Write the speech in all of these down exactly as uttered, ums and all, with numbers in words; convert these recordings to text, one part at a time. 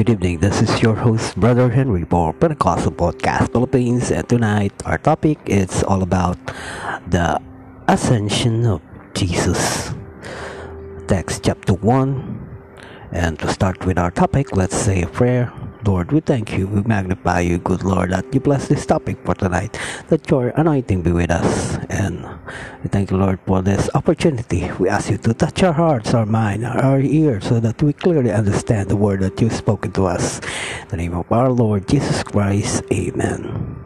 Good evening, this is your host, Brother Henry Born Pentecostal Podcast Philippines, and tonight our topic is all about the ascension of Jesus. Text chapter one, and to start with our topic, let's say a prayer. Lord, we thank you, we magnify you, good Lord, that you bless this topic for tonight, that your anointing be with us, and we thank you, Lord, for this opportunity. We ask you to touch our hearts, our mind, our ears, so that we clearly understand the word that you've spoken to us. In the name of our Lord Jesus Christ, amen.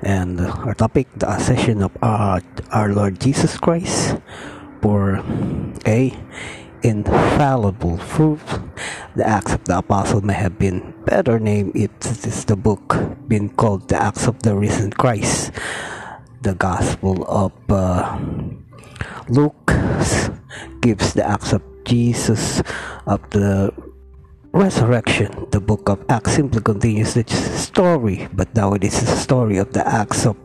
And our topic, the ascension of our, our Lord Jesus Christ, for a infallible fruit. The Acts of the Apostle may have been better named if it is the book been called the Acts of the Risen Christ. The Gospel of uh, Luke gives the Acts of Jesus of the Resurrection. The Book of Acts simply continues the story, but now it is the story of the Acts of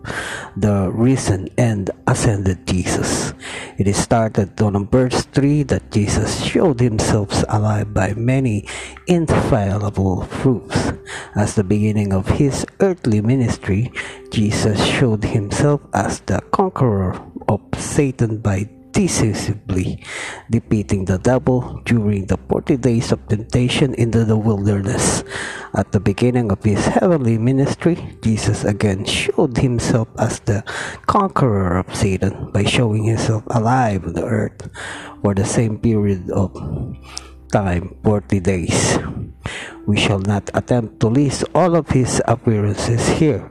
the risen and ascended Jesus. It is started on verse three that Jesus showed himself alive by many infallible proofs. As the beginning of his earthly ministry, Jesus showed himself as the conqueror of Satan by decisively defeating the devil during the forty days of temptation in the wilderness. At the beginning of his heavenly ministry, Jesus again showed himself as the conqueror of Satan by showing himself alive on the earth for the same period of time, forty days. We shall not attempt to list all of his appearances here,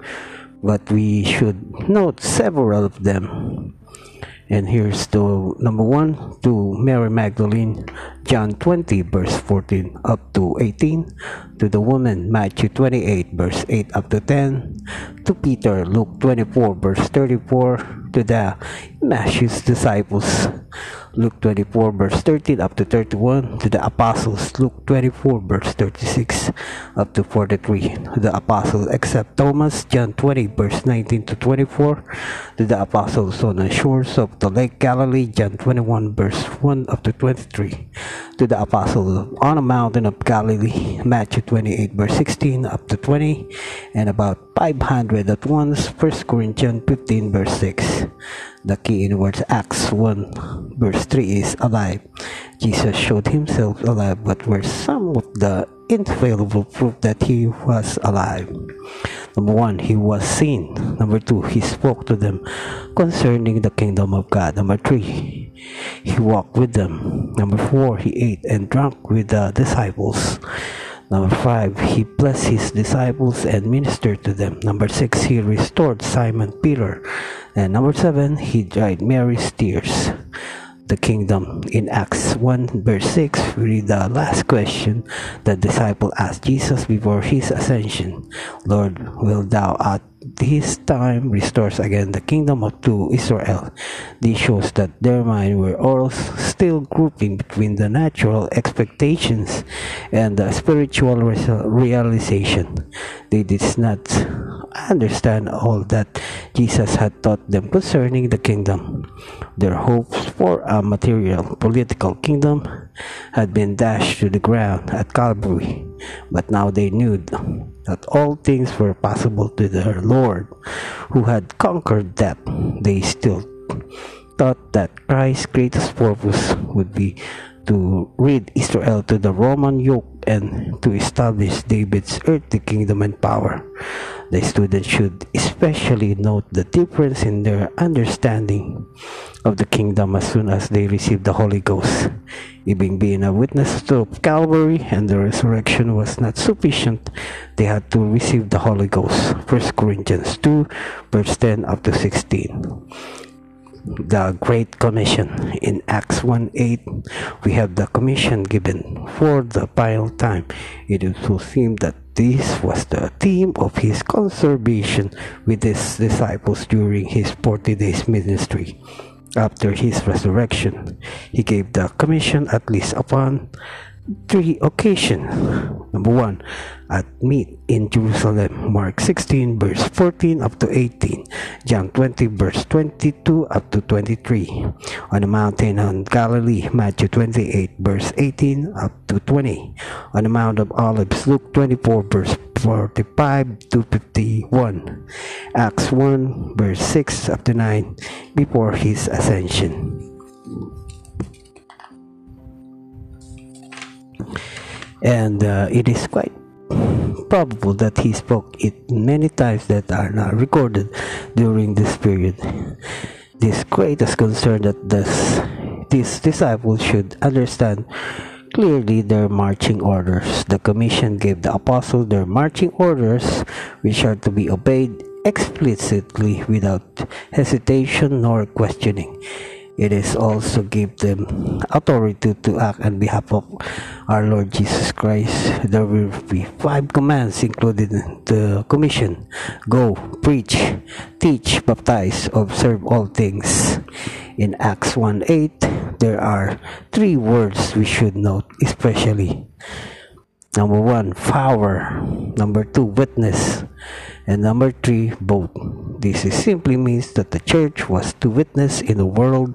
but we should note several of them. And here's the number one, to Mary Magdalene, John twenty, verse fourteen up to eighteen, to the woman, Matthew twenty-eight, verse eight up to ten, to Peter, Luke twenty-four, verse thirty-four, to the Emmaus disciples, Luke twenty-four, verse thirteen up to thirty-one, to the apostles, Luke twenty-four, verse thirty-six up to forty-three, to the apostles except Thomas, John twenty, verse nineteen to twenty-four, to the apostles on the shores of the Lake Galilee, John twenty-one, verse one up to twenty-three, to the apostles on a mountain of Galilee, Matthew twenty-eight, verse sixteen up to twenty, and about five hundred at once, First Corinthians fifteen, verse six. The key in words, Acts one, verse three is alive. Jesus showed himself alive, but were some of the infallible proof that he was alive. Number one, he was seen. Number two, he spoke to them concerning the kingdom of God. Number three, he walked with them. Number four, he ate and drank with the disciples. Number five, he blessed his disciples and ministered to them. Number six, he restored Simon Peter. And number seven, he dried Mary's tears. The kingdom. In Acts one, verse six, we read the last question the disciple asked Jesus before his ascension. Lord, wilt thou at this time restores again the kingdom of to Israel. This shows that their mind were all still grouping between the natural expectations and the spiritual realization. They did not understand all that Jesus had taught them concerning the kingdom. Their hopes for a material political kingdom had been dashed to the ground at Calvary, but now they knew that all things were possible to their Lord, who had conquered death. They still thought that Christ's greatest purpose would be to rid Israel to the Roman yoke and to establish David's earthly kingdom and power. The students should especially note the difference in their understanding of the kingdom as soon as they received the Holy Ghost. Even being a witness to Calvary and the resurrection was not sufficient, they had to receive the Holy Ghost. First Corinthians two, verse ten up to sixteen. The Great Commission. In Acts one eight, we have the commission given for the final time. It also seemed that this was the theme of his conversation with his disciples during his forty days ministry. After his resurrection, he gave the commission at least upon three occasions. Number one, at meat in Jerusalem, Mark sixteen verse fourteen up to eighteen, John twenty verse twenty-two up to twenty-three, on a mountain on Galilee, Matthew twenty-eight verse eighteen up to twenty, on the Mount of Olives, Luke twenty-four verse forty-five to fifty-one, Acts one verse six up to nine, before his ascension. And uh, it is quite probable that he spoke it many times that are not recorded during this period. This greatest concern that this, these disciples should understand clearly their marching orders. The commission gave the apostles their marching orders, which are to be obeyed explicitly without hesitation nor questioning. It is also give them authority to act on behalf of our Lord Jesus Christ. There will be five commands included in the commission: go, preach, teach, baptize, observe all things. In Acts one eight, there are three words we should note especially. Number one, power. Number two, witness. And number three, both. This is simply means that the church was to witness in the world.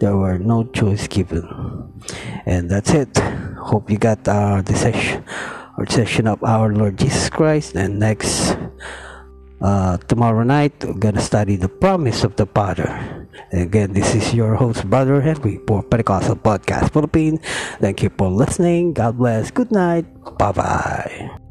There were no choice given. And that's it. Hope you got uh, the session, our session of our Lord Jesus Christ. And next, uh, tomorrow night, we're going to study the promise of the Father. And again, this is your host, Brother Henry, for Pentecostal Podcast Philippines. Thank you for listening. God bless. Good night. Bye-bye.